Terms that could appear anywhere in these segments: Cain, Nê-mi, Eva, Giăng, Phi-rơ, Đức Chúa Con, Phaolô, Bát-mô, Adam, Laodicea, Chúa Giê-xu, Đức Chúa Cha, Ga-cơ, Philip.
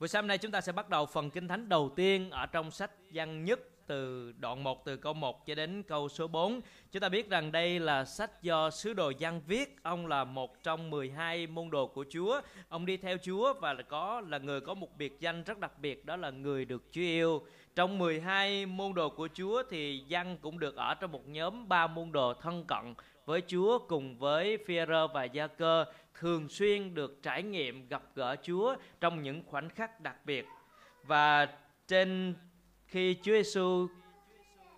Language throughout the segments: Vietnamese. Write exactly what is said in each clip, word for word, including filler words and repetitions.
Buổi sáng nay chúng ta sẽ bắt đầu phần Kinh Thánh đầu tiên ở trong sách Giăng nhất, từ đoạn một, từ câu một cho đến câu số bốn. Chúng ta biết rằng đây là sách do sứ đồ Giăng viết. Ông là một trong mười hai môn đồ của Chúa. Ông đi theo Chúa và là có là người có một biệt danh rất đặc biệt, đó là người được Chúa yêu. Trong mười hai môn đồ của Chúa thì Giăng cũng được ở trong một nhóm ba môn đồ thân cận với Chúa, cùng với Phi-rơ và Ga-cơ, thường xuyên được trải nghiệm gặp gỡ Chúa trong những khoảnh khắc đặc biệt. Và trên khi Chúa Giê-xu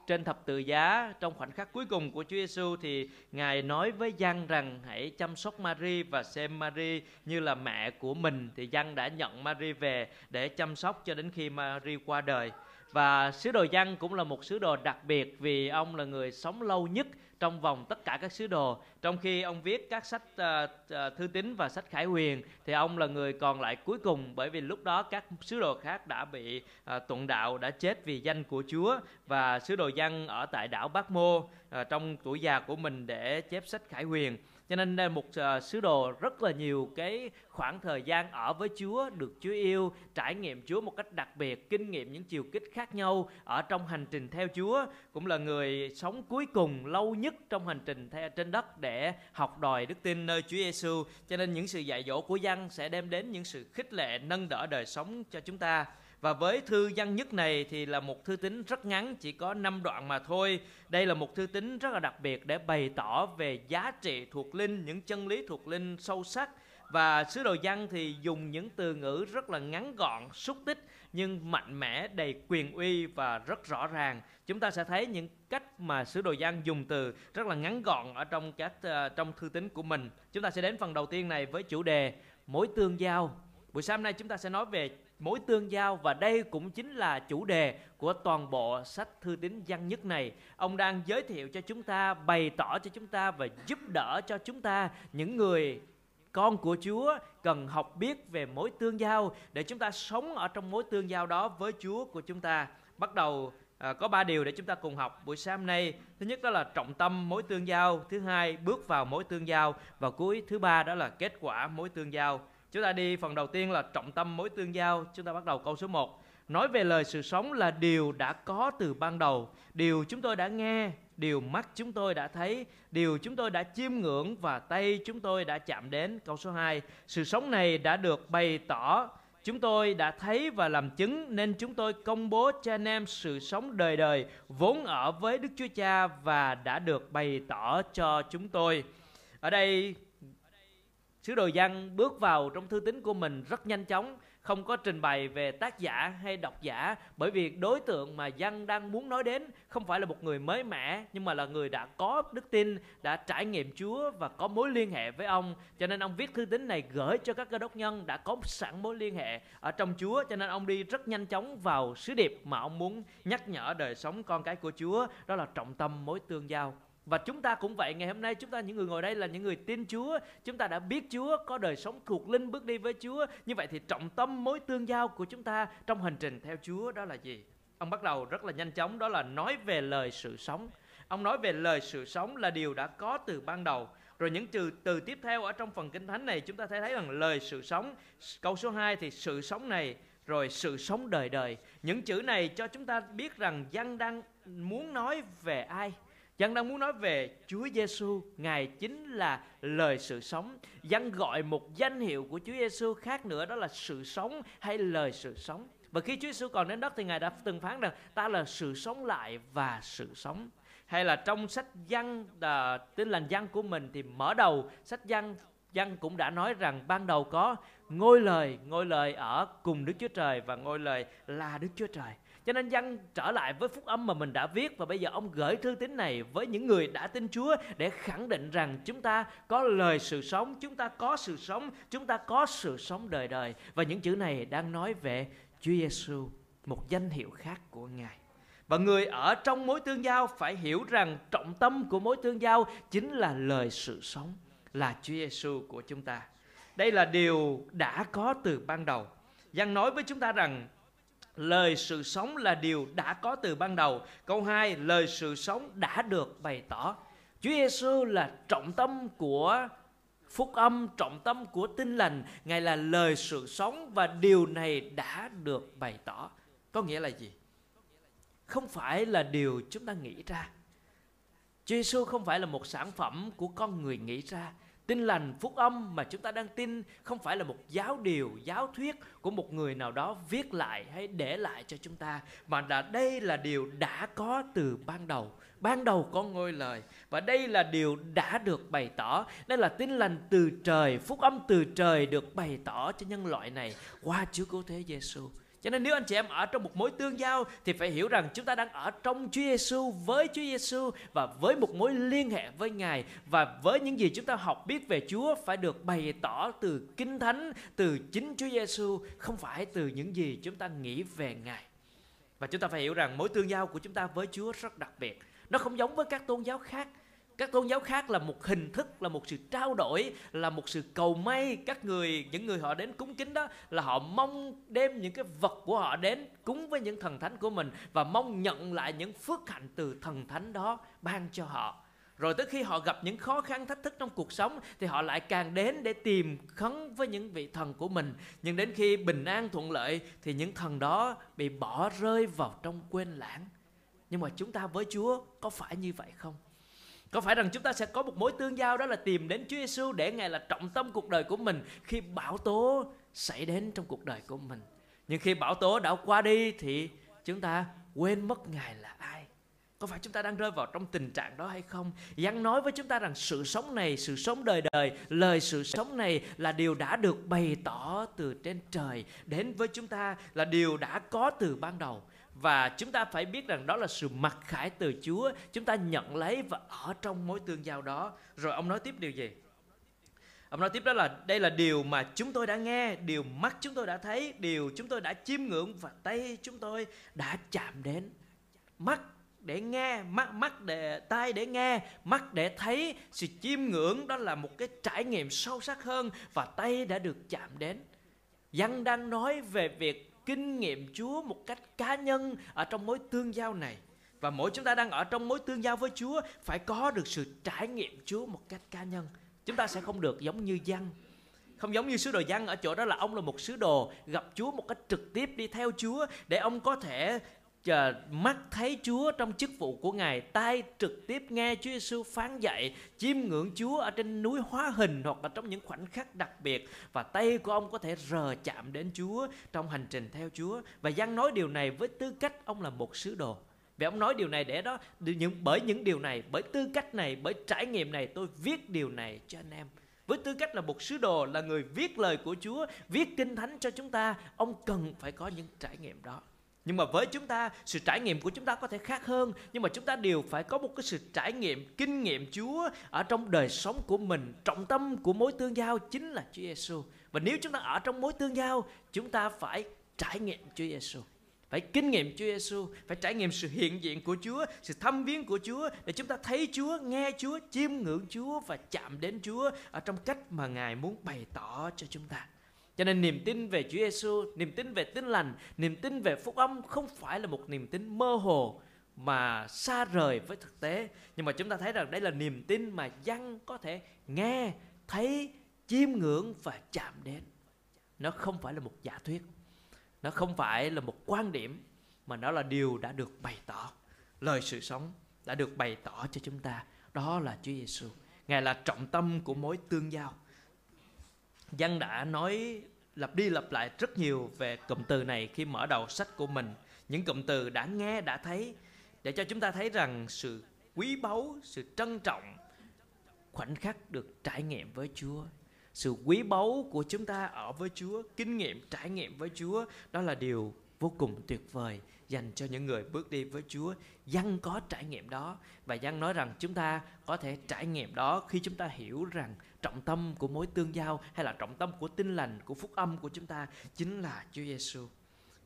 trên thập tự giá, trong khoảnh khắc cuối cùng của Chúa Giê-xu, thì Ngài nói với Giăng rằng hãy chăm sóc Mary và xem Mary như là mẹ của mình. Thì Giăng đã nhận Mary về để chăm sóc cho đến khi Mary qua đời. Và sứ đồ Giăng cũng là một sứ đồ đặc biệt vì ông là người sống lâu nhất trong vòng tất cả các sứ đồ. Trong khi ông viết các sách uh, thư tín và sách khải huyền thì ông là người còn lại cuối cùng, bởi vì lúc đó các sứ đồ khác đã bị uh, tuận đạo, đã chết vì danh của Chúa. Và sứ đồ Giăng ở tại đảo Bát-mô uh, trong tuổi già của mình để chép sách khải huyền. Cho nên đây là một uh, sứ đồ rất là nhiều cái khoảng thời gian ở với Chúa, được Chúa yêu, trải nghiệm Chúa một cách đặc biệt, kinh nghiệm những chiều kích khác nhau ở trong hành trình theo Chúa. Cũng là người sống cuối cùng lâu nhất trong hành trình trên đất để học đòi đức tin nơi Chúa Giê-xu. Cho nên những sự dạy dỗ của Giăng sẽ đem đến những sự khích lệ, nâng đỡ đời sống cho chúng ta. Và với thư Giăng nhất này thì là một thư tín rất ngắn, chỉ có năm đoạn mà thôi. Đây là một thư tín rất là đặc biệt để bày tỏ về giá trị thuộc linh, những chân lý thuộc linh sâu sắc. Và sứ đồ Giăng thì dùng những từ ngữ rất là ngắn gọn, xúc tích, nhưng mạnh mẽ, đầy quyền uy và rất rõ ràng. Chúng ta sẽ thấy những cách mà sứ đồ Giăng dùng từ rất là ngắn gọn ở trong các uh, trong thư tín của mình. Chúng ta sẽ đến phần đầu tiên này với chủ đề mối tương giao. Buổi sáng nay chúng ta sẽ nói về mối tương giao, và đây cũng chính là chủ đề của toàn bộ sách thư tín Giăng nhất này. Ông đang giới thiệu cho chúng ta, bày tỏ cho chúng ta và giúp đỡ cho chúng ta, những người con của Chúa cần học biết về mối tương giao để chúng ta sống ở trong mối tương giao đó với Chúa của chúng ta. Bắt đầu à, có ba điều để chúng ta cùng học buổi sáng nay. Thứ nhất đó là trọng tâm mối tương giao, thứ hai bước vào mối tương giao, và cuối thứ ba đó là kết quả mối tương giao. Chúng ta đi phần đầu tiên là trọng tâm mối tương giao. Chúng ta bắt đầu câu số một. Nói về lời sự sống là điều đã có từ ban đầu, điều chúng tôi đã nghe, điều mắt chúng tôi đã thấy, điều chúng tôi đã chiêm ngưỡng và tay chúng tôi đã chạm đến. Câu số hai. Sự sống này đã được bày tỏ, chúng tôi đã thấy và làm chứng, nên chúng tôi công bố cho anh em sự sống đời đời vốn ở với Đức Chúa Cha và đã được bày tỏ cho chúng tôi. Ở đây sứ đồ Giăng bước vào trong thư tín của mình rất nhanh chóng, không có trình bày về tác giả hay độc giả, bởi vì đối tượng mà Giăng đang muốn nói đến không phải là một người mới mẻ, nhưng mà là người đã có đức tin, đã trải nghiệm Chúa và có mối liên hệ với ông. Cho nên ông viết thư tín này gửi cho các cơ đốc nhân đã có sẵn mối liên hệ ở trong Chúa. Cho nên ông đi rất nhanh chóng vào sứ điệp mà ông muốn nhắc nhở đời sống con cái của Chúa, đó là trọng tâm mối tương giao. Và chúng ta cũng vậy, ngày hôm nay chúng ta, những người ngồi đây là những người tin Chúa, chúng ta đã biết Chúa, có đời sống thuộc linh, bước đi với Chúa. Như vậy thì trọng tâm mối tương giao của chúng ta trong hành trình theo Chúa đó là gì? Ông bắt đầu rất là nhanh chóng, đó là nói về lời sự sống. Ông nói về lời sự sống là điều đã có từ ban đầu. Rồi những từ, từ tiếp theo ở trong phần Kinh Thánh này chúng ta thấy rằng lời sự sống, câu số hai thì sự sống này, rồi sự sống đời đời. Những chữ này cho chúng ta biết rằng Giăng đang muốn nói về ai? Giăng đang muốn nói về Chúa Giê-xu, Ngài chính là lời sự sống. Giăng gọi một danh hiệu của Chúa Giê-xu khác nữa, đó là sự sống hay lời sự sống. Và khi Chúa Giê-xu còn đến đất thì Ngài đã từng phán rằng ta là sự sống lại và sự sống. Hay là trong sách Giăng, Tin lành Giăng của mình thì mở đầu sách Giăng, Giăng cũng đã nói rằng ban đầu có ngôi lời, ngôi lời ở cùng Đức Chúa Trời và ngôi lời là Đức Chúa Trời. Cho nên Giăng trở lại với phúc âm mà mình đã viết, và bây giờ ông gửi thư tín này với những người đã tin Chúa để khẳng định rằng chúng ta có lời sự sống, chúng ta có sự sống, chúng ta có sự sống đời đời. Và những chữ này đang nói về Chúa Giê-xu, một danh hiệu khác của Ngài. Và người ở trong mối tương giao phải hiểu rằng trọng tâm của mối tương giao chính là lời sự sống, là Chúa Giê-xu của chúng ta. Đây là điều đã có từ ban đầu. Giăng nói với chúng ta rằng lời sự sống là điều đã có từ ban đầu. Câu hai, lời sự sống đã được bày tỏ. Chúa Giê-xu là trọng tâm của phúc âm trọng tâm của tin lành, Ngài là lời sự sống, và điều này đã được bày tỏ. Có nghĩa là gì? Không phải là điều chúng ta nghĩ ra. Chúa Giê-xu không phải là một sản phẩm của con người nghĩ ra. Tin lành phúc âm mà chúng ta đang tin không phải là một giáo điều, giáo thuyết của một người nào đó viết lại hay để lại cho chúng ta, mà là đây là điều đã có từ ban đầu. Ban đầu có ngôi lời, và đây là điều đã được bày tỏ. Đây là tin lành từ trời, phúc âm từ trời được bày tỏ cho nhân loại này qua Chúa Cứu Thế Giê-xu. Cho nên nếu anh chị em ở trong một mối tương giao thì phải hiểu rằng chúng ta đang ở trong Chúa Giê-xu, với Chúa Giê-xu và với một mối liên hệ với Ngài, và với những gì chúng ta học biết về Chúa phải được bày tỏ từ Kinh Thánh, từ chính Chúa Giê-xu, không phải từ những gì chúng ta nghĩ về Ngài. Và chúng ta phải hiểu rằng mối tương giao của chúng ta với Chúa rất đặc biệt. Nó không giống với các tôn giáo khác. Các tôn giáo khác là một hình thức, là một sự trao đổi, là một sự cầu may. Các người, những người họ đến cúng kính đó là họ mong đem những cái vật của họ đến cúng với những thần thánh của mình, và mong nhận lại những phước hạnh từ thần thánh đó ban cho họ. Rồi tới khi họ gặp những khó khăn thách thức trong cuộc sống thì họ lại càng đến để tìm khấn với những vị thần của mình. Nhưng đến khi bình an thuận lợi thì những thần đó bị bỏ rơi vào trong quên lãng. Nhưng mà chúng ta với Chúa có phải như vậy không? Có phải rằng chúng ta sẽ có một mối tương giao, đó là tìm đến Chúa Giê-xu để Ngài là trọng tâm cuộc đời của mình khi bão tố xảy đến trong cuộc đời của mình. Nhưng khi bão tố đã qua đi thì chúng ta quên mất Ngài là ai. Có phải chúng ta đang rơi vào trong tình trạng đó hay không? Giăng nói với chúng ta rằng sự sống này, sự sống đời đời, lời sự sống này là điều đã được bày tỏ từ trên trời đến với chúng ta, là điều đã có từ ban đầu. Và chúng ta phải biết rằng đó là sự mặc khải từ Chúa. Chúng ta nhận lấy và ở trong mối tương giao đó. Rồi ông nói tiếp điều gì? Ông nói tiếp đó là đây là điều mà chúng tôi đã nghe, điều mắt chúng tôi đã thấy, điều chúng tôi đã chiêm ngưỡng và tay chúng tôi đã chạm đến. Mắt để nghe, mắt, mắt để tai để nghe, mắt để thấy. Sự chiêm ngưỡng đó là một cái trải nghiệm sâu sắc hơn, và tay đã được chạm đến. Giăng đang nói về việc kinh nghiệm Chúa một cách cá nhân ở trong mối tương giao này. Và mỗi chúng ta đang ở trong mối tương giao với Chúa phải có được sự trải nghiệm Chúa một cách cá nhân. Chúng ta sẽ không được giống như Giăng. Không giống như sứ đồ Giăng ở chỗ đó là ông là một sứ đồ gặp Chúa một cách trực tiếp, đi theo Chúa để ông có thể mắt thấy Chúa trong chức vụ của Ngài, tai trực tiếp nghe Chúa Giê-xu phán dạy, chiêm ngưỡng Chúa ở trên núi hóa hình hoặc là trong những khoảnh khắc đặc biệt, và tay của ông có thể rờ chạm đến Chúa trong hành trình theo Chúa. Và Giăng nói điều này với tư cách ông là một sứ đồ. Vì ông nói điều này để đó, bởi những điều này, bởi tư cách này, bởi trải nghiệm này, tôi viết điều này cho anh em. Với tư cách là một sứ đồ, là người viết lời của Chúa, viết Kinh Thánh cho chúng ta, ông cần phải có những trải nghiệm đó. Nhưng mà với chúng ta, sự trải nghiệm của chúng ta có thể khác hơn. Nhưng mà chúng ta đều phải có một cái sự trải nghiệm, kinh nghiệm Chúa ở trong đời sống của mình. Trọng tâm của mối tương giao chính là Chúa Giê-xu. Và nếu chúng ta ở trong mối tương giao, chúng ta phải trải nghiệm Chúa Giê-xu, phải kinh nghiệm Chúa Giê-xu, phải trải nghiệm sự hiện diện của Chúa, sự thăm viếng của Chúa, để chúng ta thấy Chúa, nghe Chúa, chiêm ngưỡng Chúa và chạm đến Chúa ở trong cách mà Ngài muốn bày tỏ cho chúng ta. Cho nên niềm tin về Chúa Giê-xu, niềm tin về tin lành, niềm tin về phúc âm không phải là một niềm tin mơ hồ mà xa rời với thực tế. Nhưng mà chúng ta thấy rằng đây là niềm tin mà Giăng có thể nghe, thấy, chiêm ngưỡng và chạm đến. Nó không phải là một giả thuyết, nó không phải là một quan điểm, mà nó là điều đã được bày tỏ. Lời sự sống đã được bày tỏ cho chúng ta. Đó là Chúa Giê-xu. Ngài là trọng tâm của mối tương giao. Giăng đã nói lặp đi lặp lại rất nhiều về cụm từ này khi mở đầu sách của mình. Những cụm từ đã nghe, đã thấy, để cho chúng ta thấy rằng sự quý báu, sự trân trọng khoảnh khắc được trải nghiệm với Chúa. Sự quý báu của chúng ta ở với Chúa, kinh nghiệm, trải nghiệm với Chúa, đó là điều vô cùng tuyệt vời dành cho những người bước đi với Chúa. Giăng có trải nghiệm đó, và Giăng nói rằng chúng ta có thể trải nghiệm đó khi chúng ta hiểu rằng trọng tâm của mối tương giao, hay là trọng tâm của tin lành, của phúc âm của chúng ta chính là Chúa Giê-xu.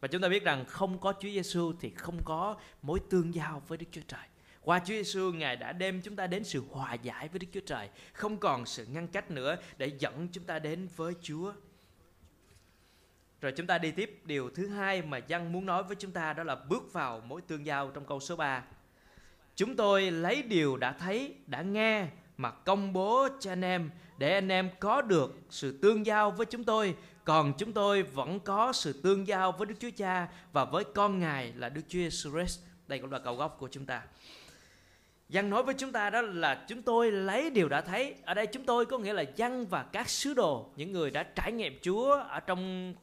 Và chúng ta biết rằng không có Chúa Giê-xu thì không có mối tương giao với Đức Chúa Trời. Qua Chúa Giê-xu, Ngài đã đem chúng ta đến sự hòa giải với Đức Chúa Trời, không còn sự ngăn cách nữa để dẫn chúng ta đến với Chúa. Rồi chúng ta đi tiếp, điều thứ hai mà Giăng muốn nói với chúng ta đó là bước vào mối tương giao trong câu số ba. Chúng tôi lấy điều đã thấy, đã nghe mà công bố cho anh em, để anh em có được sự tương giao với chúng tôi. Còn chúng tôi vẫn có sự tương giao với Đức Chúa Cha và với con Ngài là Đức Chúa Jesus. Đây cũng là cầu gốc của chúng ta. Giăng nói với chúng ta đó là chúng tôi lấy điều đã thấy. Ở đây chúng tôi có nghĩa là Giăng và các sứ đồ, những người đã trải nghiệm Chúa ở trong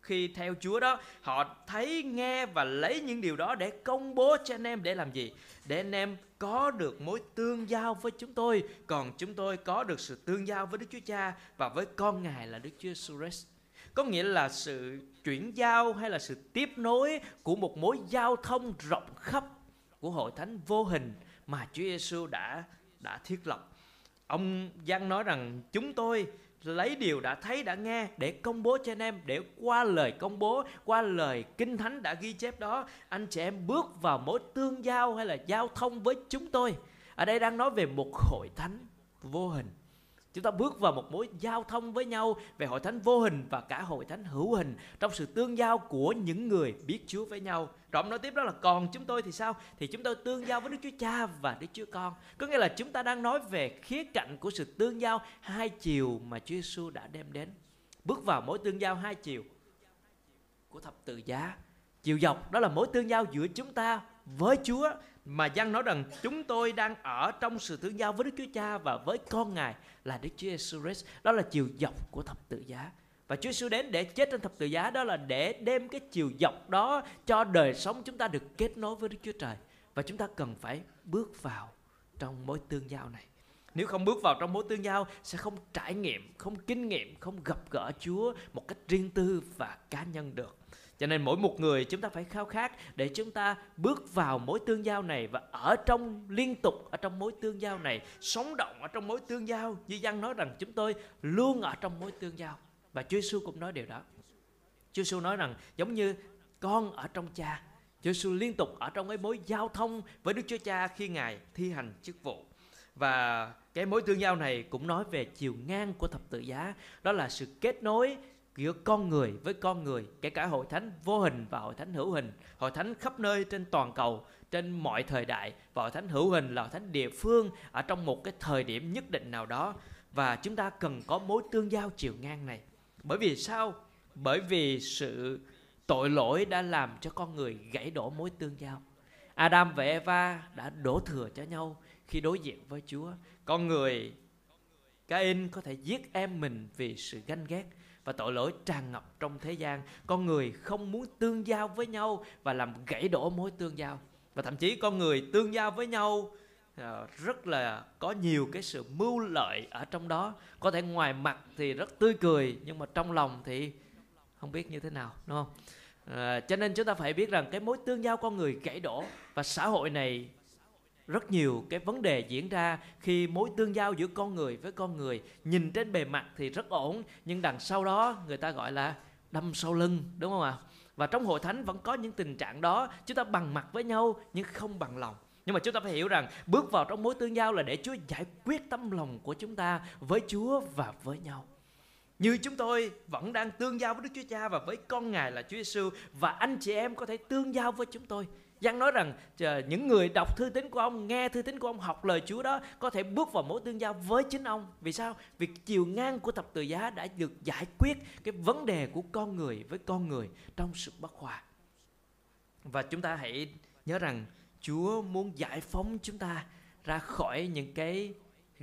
khi theo Chúa đó. Họ thấy, nghe và lấy những điều đó để công bố cho anh em để làm gì? Để anh em có được mối tương giao với chúng tôi. Còn chúng tôi có được sự tương giao với Đức Chúa Cha và với con Ngài là Đức Chúa Jesus. Có nghĩa là sự chuyển giao hay là sự tiếp nối của một mối giao thông rộng khắp của hội thánh vô hình mà Chúa Giê-xu đã, đã thiết lập. Ông Giăng nói rằng chúng tôi lấy điều đã thấy, đã nghe để công bố cho anh em, để qua lời công bố, qua lời Kinh Thánh đã ghi chép đó, anh chị em bước vào mối tương giao hay là giao thông với chúng tôi. Ở đây đang nói về một hội thánh vô hình. Chúng ta bước vào một mối giao thông với nhau về hội thánh vô hình và cả hội thánh hữu hình trong sự tương giao của những người biết Chúa với nhau. Rồi ông nói tiếp đó là còn chúng tôi thì sao? Thì chúng tôi tương giao với Đức Chúa Cha và Đức Chúa Con. Có nghĩa là chúng ta đang nói về khía cạnh của sự tương giao hai chiều mà Chúa Giê-xu đã đem đến. Bước vào mối tương giao hai chiều của thập tự giá. Chiều dọc đó là mối tương giao giữa chúng ta với Chúa. Mà Giăng nói rằng chúng tôi đang ở trong sự tương giao với Đức Chúa Cha và với con Ngài là Đức Chúa Jesus. Đó là chiều dọc của thập tự giá. Và Chúa Jesus đến để chết trên thập tự giá đó là để đem cái chiều dọc đó cho đời sống chúng ta được kết nối với Đức Chúa Trời. Và chúng ta cần phải bước vào trong mối tương giao này. Nếu không bước vào trong mối tương giao sẽ không trải nghiệm, không kinh nghiệm, không gặp gỡ Chúa một cách riêng tư và cá nhân được. Cho nên mỗi một người chúng ta phải khao khát để chúng ta bước vào mối tương giao này và ở trong liên tục ở trong mối tương giao này, sống động ở trong mối tương giao. Như Giăng nói rằng chúng tôi luôn ở trong mối tương giao. Và Chúa Giê-xu cũng nói điều đó. Chúa Giê-xu nói rằng giống như con ở trong Cha, Chúa Giê-xu liên tục ở trong cái mối giao thông với Đức Chúa Cha khi Ngài thi hành chức vụ. Và cái mối tương giao này cũng nói về chiều ngang của thập tự giá, đó là sự kết nối giữa con người với con người, kể cả hội thánh vô hình và hội thánh hữu hình, hội thánh khắp nơi trên toàn cầu, trên mọi thời đại, và hội thánh hữu hình là hội thánh địa phương ở trong một cái thời điểm nhất định nào đó. Và chúng ta cần có mối tương giao chiều ngang này. Bởi vì sao? Bởi vì sự tội lỗi đã làm cho con người gãy đổ mối tương giao. Adam và Eva đã đổ thừa cho nhau khi đối diện với Chúa. Con người Cain có thể giết em mình vì sự ganh ghét. Và tội lỗi tràn ngập trong thế gian. Con người không muốn tương giao với nhau và làm gãy đổ mối tương giao. Và thậm chí con người tương giao với nhau rất là có nhiều cái sự mưu lợi ở trong đó. Có thể ngoài mặt thì rất tươi cười, nhưng mà trong lòng thì không biết như thế nào, đúng không? À, cho nên chúng ta phải biết rằng cái mối tương giao con người gãy đổ. Và xã hội này rất nhiều cái vấn đề diễn ra khi mối tương giao giữa con người với con người. Nhìn trên bề mặt thì rất ổn, nhưng đằng sau đó người ta gọi là đâm sau lưng, đúng không ạ? Và trong hội thánh vẫn có những tình trạng đó. Chúng ta bằng mặt với nhau nhưng không bằng lòng. Nhưng mà chúng ta phải hiểu rằng bước vào trong mối tương giao là để Chúa giải quyết tâm lòng của chúng ta với Chúa và với nhau. Như chúng tôi vẫn đang tương giao với Đức Chúa Cha và với con Ngài là Chúa Giê-xu, và anh chị em có thể tương giao với chúng tôi. Giăng nói rằng những người đọc thư tín của ông, nghe thư tín của ông, học lời Chúa đó có thể bước vào mối tương giao với chính ông. Vì sao? Vì chiều ngang của thập tự giá đã được giải quyết cái vấn đề của con người với con người trong sự bất hòa. Và chúng ta hãy nhớ rằng Chúa muốn giải phóng chúng ta ra khỏi những cái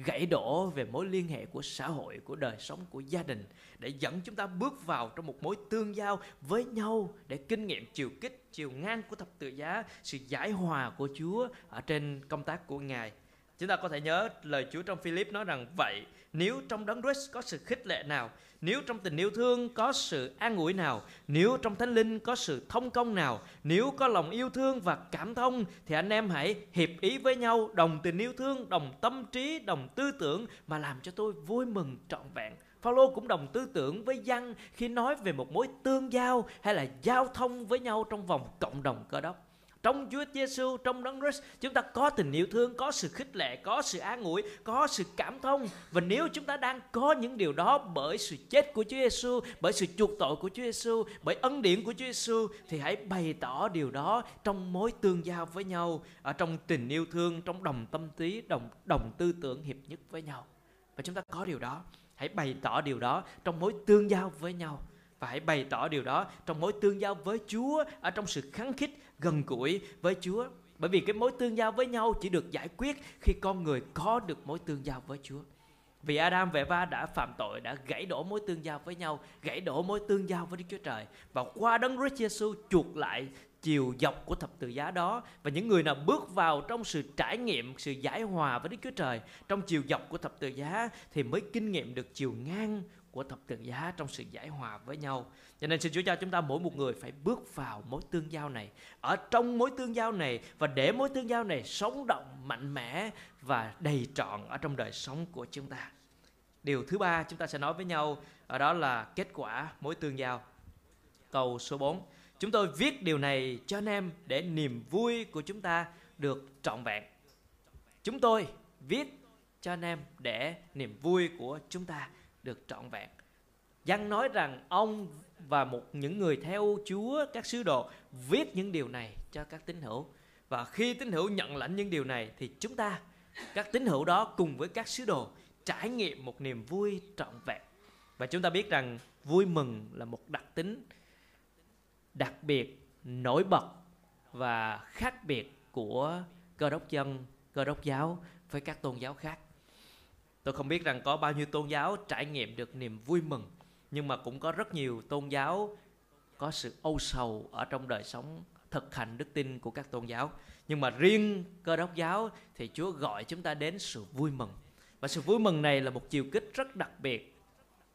gãy đổ về mối liên hệ của xã hội, của đời sống, của gia đình, để dẫn chúng ta bước vào trong một mối tương giao với nhau để kinh nghiệm chiều kích, chiều ngang của thập tự giá, sự giải hòa của Chúa ở trên công tác của Ngài. Chúng ta có thể nhớ lời Chúa trong Philip nói rằng vậy, nếu trong Đấng Christ có sự khích lệ nào, nếu trong tình yêu thương có sự an ủi nào, nếu trong Thánh Linh có sự thông công nào, nếu có lòng yêu thương và cảm thông, thì anh em hãy hiệp ý với nhau, đồng tình yêu thương, đồng tâm trí, đồng tư tưởng mà làm cho tôi vui mừng trọn vẹn. Phaolô cũng đồng tư tưởng với Giăng khi nói về một mối tương giao hay là giao thông với nhau trong vòng cộng đồng Cơ Đốc. Trong Chúa Giê-xu, trong Đấng Christ, chúng ta có tình yêu thương, có sự khích lệ, có sự an ủi, có sự cảm thông. Và nếu chúng ta đang có những điều đó bởi sự chết của Chúa Giê-xu, bởi sự chuộc tội của Chúa Giê-xu, bởi ân điển của Chúa Giê-xu, thì hãy bày tỏ điều đó trong mối tương giao với nhau, ở trong tình yêu thương, trong đồng tâm trí, đồng, đồng tư tưởng hiệp nhất với nhau. Và chúng ta có điều đó. Hãy bày tỏ điều đó trong mối tương giao với nhau. Và hãy bày tỏ điều đó trong mối tương giao với Chúa, ở trong sự khăng khít gần gũi với Chúa. Bởi vì cái mối tương giao với nhau chỉ được giải quyết khi con người có được mối tương giao với Chúa. Vì Adam và Eva đã phạm tội, đã gãy đổ mối tương giao với nhau, gãy đổ mối tương giao với Đức Chúa Trời. Và qua Đấng Christ Giê-xu chuộc lại chiều dọc của thập tự giá đó. Và những người nào bước vào trong sự trải nghiệm, sự giải hòa với Đức Chúa Trời trong chiều dọc của thập tự giá thì mới kinh nghiệm được chiều ngang của thập tự giá trong sự giải hòa với nhau. Cho nên xin Chúa Cha chúng ta mỗi một người phải bước vào mối tương giao này, ở trong mối tương giao này, và để mối tương giao này sống động, mạnh mẽ và đầy trọn ở trong đời sống của chúng ta. Điều thứ ba chúng ta sẽ nói với nhau ở đó là kết quả mối tương giao. Câu số bốn: chúng tôi viết điều này cho anh em để niềm vui của chúng ta được trọn vẹn. Chúng tôi viết cho anh em để niềm vui của chúng ta được trọn vẹn. Giăng nói rằng ông và một những người theo Chúa, các sứ đồ viết những điều này cho các tín hữu. Và khi tín hữu nhận lãnh những điều này thì chúng ta, các tín hữu đó cùng với các sứ đồ trải nghiệm một niềm vui trọn vẹn. Và chúng ta biết rằng vui mừng là một đặc tính đặc biệt, nổi bật và khác biệt của Cơ Đốc dân, Cơ Đốc giáo với các tôn giáo khác. Tôi không biết rằng có bao nhiêu tôn giáo trải nghiệm được niềm vui mừng, nhưng mà cũng có rất nhiều tôn giáo có sự âu sầu ở trong đời sống thực hành đức tin của các tôn giáo. Nhưng mà riêng Cơ Đốc giáo thì Chúa gọi chúng ta đến sự vui mừng. Và sự vui mừng này là một chiều kích rất đặc biệt.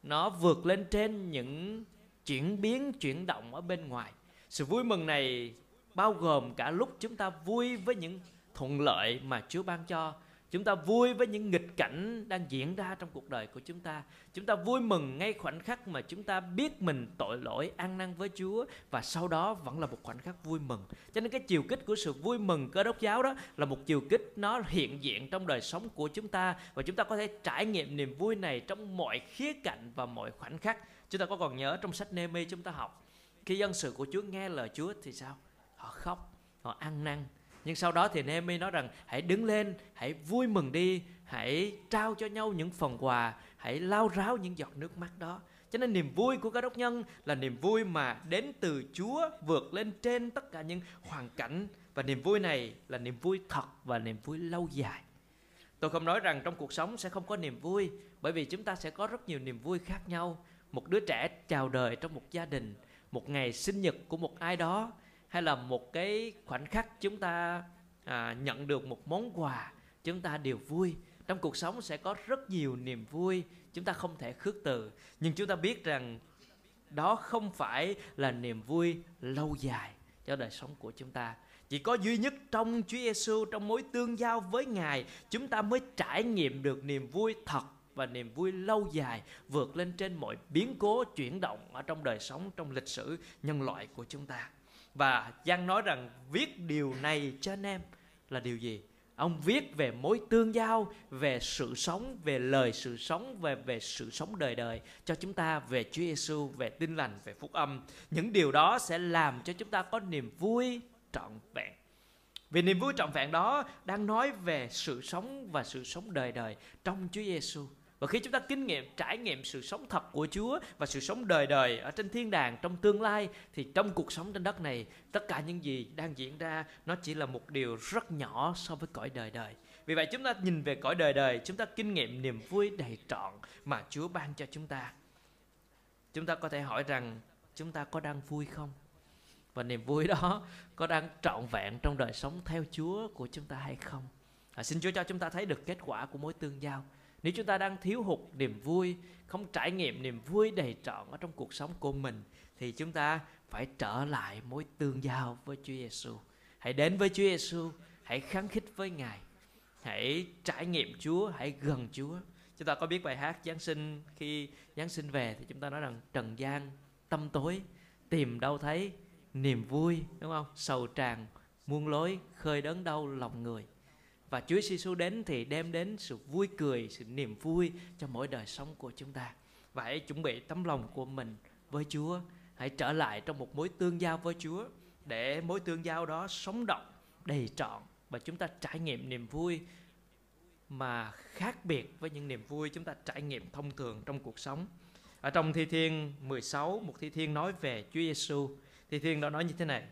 Nó vượt lên trên những chuyển biến, chuyển động ở bên ngoài. Sự vui mừng này bao gồm cả lúc chúng ta vui với những thuận lợi mà Chúa ban cho, chúng ta vui với những nghịch cảnh đang diễn ra trong cuộc đời của chúng ta. Chúng ta vui mừng ngay khoảnh khắc mà chúng ta biết mình tội lỗi, ăn năn với Chúa, và sau đó vẫn là một khoảnh khắc vui mừng. Cho nên cái chiều kích của sự vui mừng Cơ Đốc giáo đó là một chiều kích nó hiện diện trong đời sống của chúng ta. Và chúng ta có thể trải nghiệm niềm vui này trong mọi khía cạnh và mọi khoảnh khắc. Chúng ta có còn nhớ trong sách Nê-mi chúng ta học, khi dân sự của Chúa nghe lời Chúa thì sao? Họ khóc, họ ăn năn. Nhưng sau đó thì Nê-mi nói rằng hãy đứng lên, hãy vui mừng đi, hãy trao cho nhau những phần quà, hãy lau ráo những giọt nước mắt đó. Cho nên niềm vui của Cơ Đốc nhân là niềm vui mà đến từ Chúa, vượt lên trên tất cả những hoàn cảnh. Và niềm vui này là niềm vui thật và niềm vui lâu dài. Tôi không nói rằng trong cuộc sống sẽ không có niềm vui, bởi vì chúng ta sẽ có rất nhiều niềm vui khác nhau. Một đứa trẻ chào đời trong một gia đình, một ngày sinh nhật của một ai đó, hay là một cái khoảnh khắc chúng ta à, nhận được một món quà, chúng ta đều vui. Trong cuộc sống sẽ có rất nhiều niềm vui, chúng ta không thể khước từ. Nhưng chúng ta biết rằng đó không phải là niềm vui lâu dài cho đời sống của chúng ta. Chỉ có duy nhất trong Chúa Giê-xu, trong mối tương giao với Ngài, chúng ta mới trải nghiệm được niềm vui thật và niềm vui lâu dài, vượt lên trên mọi biến cố, chuyển động ở trong đời sống, trong lịch sử nhân loại của chúng ta. Và Giăng nói rằng viết điều này cho anh em là điều gì? Ông viết về mối tương giao, về sự sống, về lời sự sống, về, về sự sống đời đời cho chúng ta, về Chúa Giê-xu, về tin lành, về phúc âm. Những điều đó sẽ làm cho chúng ta có niềm vui trọn vẹn. Vì niềm vui trọn vẹn đó đang nói về sự sống và sự sống đời đời trong Chúa Giê-xu. Và khi chúng ta kinh nghiệm, trải nghiệm sự sống thật của Chúa và sự sống đời đời ở trên thiên đàng, trong tương lai, thì trong cuộc sống trên đất này, tất cả những gì đang diễn ra nó chỉ là một điều rất nhỏ so với cõi đời đời. Vì vậy chúng ta nhìn về cõi đời đời, chúng ta kinh nghiệm niềm vui đầy trọn mà Chúa ban cho chúng ta. Chúng ta có thể hỏi rằng chúng ta có đang vui không? Và niềm vui đó có đang trọn vẹn trong đời sống theo Chúa của chúng ta hay không? À, xin Chúa cho chúng ta thấy được kết quả của mối tương giao. Nếu chúng ta đang thiếu hụt niềm vui, không trải nghiệm niềm vui đầy trọn ở trong cuộc sống của mình, thì chúng ta phải trở lại mối tương giao với Chúa Giê-xu. Hãy đến với Chúa Giê-xu, hãy khăng khít với Ngài, hãy trải nghiệm Chúa, hãy gần Chúa. Chúng ta có biết bài hát Giáng sinh, khi Giáng sinh về thì chúng ta nói rằng trần gian tăm tối, tìm đâu thấy niềm vui, đúng không? Sầu tràn muôn lối, khơi đớn đau lòng người. Và Chúa Giê-xu đến thì đem đến sự vui cười, sự niềm vui cho mỗi đời sống của chúng ta. Và hãy chuẩn bị tấm lòng của mình với Chúa. Hãy trở lại trong một mối tương giao với Chúa, để mối tương giao đó sống động, đầy trọn, và chúng ta trải nghiệm niềm vui mà khác biệt với những niềm vui chúng ta trải nghiệm thông thường trong cuộc sống. Ở trong Thi Thiên mười sáu, một Thi Thiên nói về Chúa Giê-xu. Thi Thiên đó nói như thế này: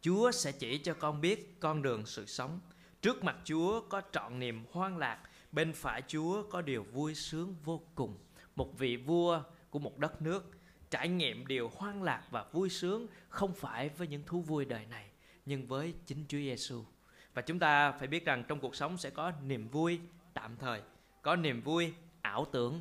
Chúa sẽ chỉ cho con biết con đường sự sống. Trước mặt Chúa có trọn niềm hoang lạc, bên phải Chúa có điều vui sướng vô cùng. Một vị vua của một đất nước trải nghiệm điều hoang lạc và vui sướng không phải với những thú vui đời này, nhưng với chính Chúa Giê-xu. Và chúng ta phải biết rằng trong cuộc sống sẽ có niềm vui tạm thời, có niềm vui ảo tưởng,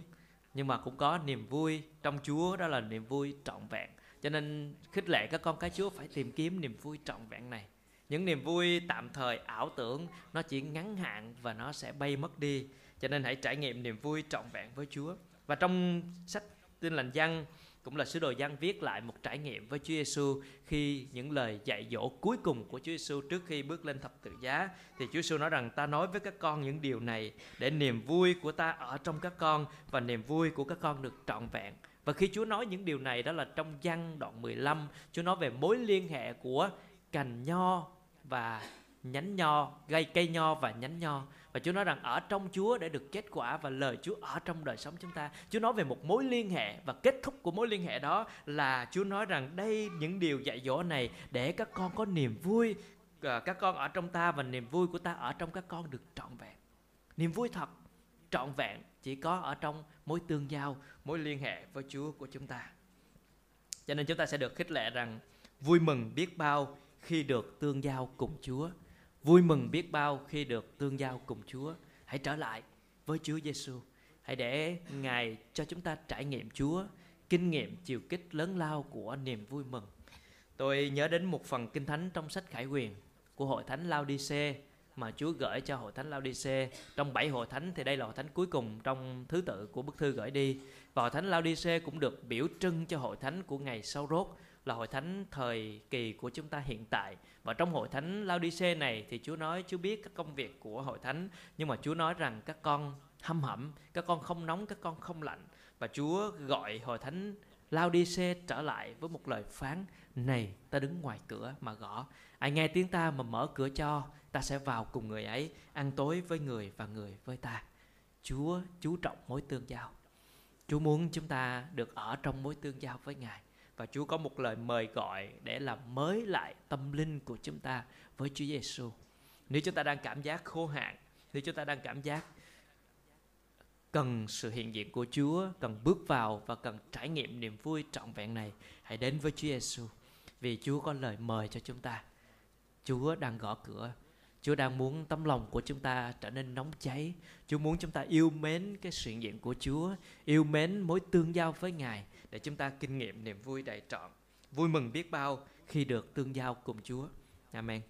nhưng mà cũng có niềm vui trong Chúa, đó là niềm vui trọn vẹn. Cho nên khích lệ các con cái Chúa phải tìm kiếm niềm vui trọn vẹn này. Những niềm vui tạm thời ảo tưởng nó chỉ ngắn hạn và nó sẽ bay mất đi. Cho nên hãy trải nghiệm niềm vui trọn vẹn với Chúa. Và trong sách Tin lành Giăng, cũng là sứ đồ Giăng viết lại một trải nghiệm với Chúa Giê-xu khi những lời dạy dỗ cuối cùng của Chúa Giê-xu trước khi bước lên thập tự giá. Thì Chúa Giê-xu nói rằng: ta nói với các con những điều này để niềm vui của ta ở trong các con và niềm vui của các con được trọn vẹn. Và khi Chúa nói những điều này, đó là trong Giăng đoạn mười lăm, Chúa nói về mối liên hệ của cành nho và nhánh nho, gây cây nho và nhánh nho. Và Chúa nói rằng ở trong Chúa để được kết quả và lời Chúa ở trong đời sống chúng ta. Chúa nói về một mối liên hệ và kết thúc của mối liên hệ đó là Chúa nói rằng đây, những điều dạy dỗ này để các con có niềm vui, các con ở trong ta và niềm vui của ta ở trong các con được trọn vẹn. Niềm vui thật, trọn vẹn chỉ có ở trong mối tương giao, mối liên hệ với Chúa của chúng ta. Cho nên chúng ta sẽ được khích lệ rằng vui mừng biết bao khi được tương giao cùng Chúa. Vui mừng biết bao khi được tương giao cùng Chúa. Hãy trở lại với Chúa Giê-xu. Hãy để Ngài cho chúng ta trải nghiệm Chúa, kinh nghiệm chiều kích lớn lao của niềm vui mừng. Tôi nhớ đến một phần Kinh Thánh trong sách Khải Huyền của Hội Thánh Laodicea mà Chúa gửi cho Hội Thánh Laodicea. Trong bảy hội thánh thì đây là hội thánh cuối cùng trong thứ tự của bức thư gửi đi. Và Hội Thánh Laodicea cũng được biểu trưng cho Hội Thánh của ngày sau rốt, là hội thánh thời kỳ của chúng ta hiện tại. Và trong hội thánh Laodicea này thì Chúa nói, Chúa biết các công việc của hội thánh, nhưng mà Chúa nói rằng các con hâm hẩm, các con không nóng, các con không lạnh. Và Chúa gọi hội thánh Laodicea trở lại với một lời phán: này, ta đứng ngoài cửa mà gõ, ai nghe tiếng ta mà mở cửa cho, ta sẽ vào cùng người ấy, ăn tối với người và người với ta. Chúa chú trọng mối tương giao. Chúa muốn chúng ta được ở trong mối tương giao với Ngài. Và Chúa có một lời mời gọi để làm mới lại tâm linh của chúng ta với Chúa Giê-xu. Nếu chúng ta đang cảm giác khô hạn, nếu chúng ta đang cảm giác cần sự hiện diện của Chúa, cần bước vào và cần trải nghiệm niềm vui trọn vẹn này, hãy đến với Chúa Giê-xu. Vì Chúa có lời mời cho chúng ta. Chúa đang gõ cửa. Chúa đang muốn tấm lòng của chúng ta trở nên nóng cháy. Chúa muốn chúng ta yêu mến cái sự hiện diện của Chúa, yêu mến mối tương giao với Ngài, để chúng ta kinh nghiệm niềm vui đầy trọn. Vui mừng biết bao khi được tương giao cùng Chúa. Amen.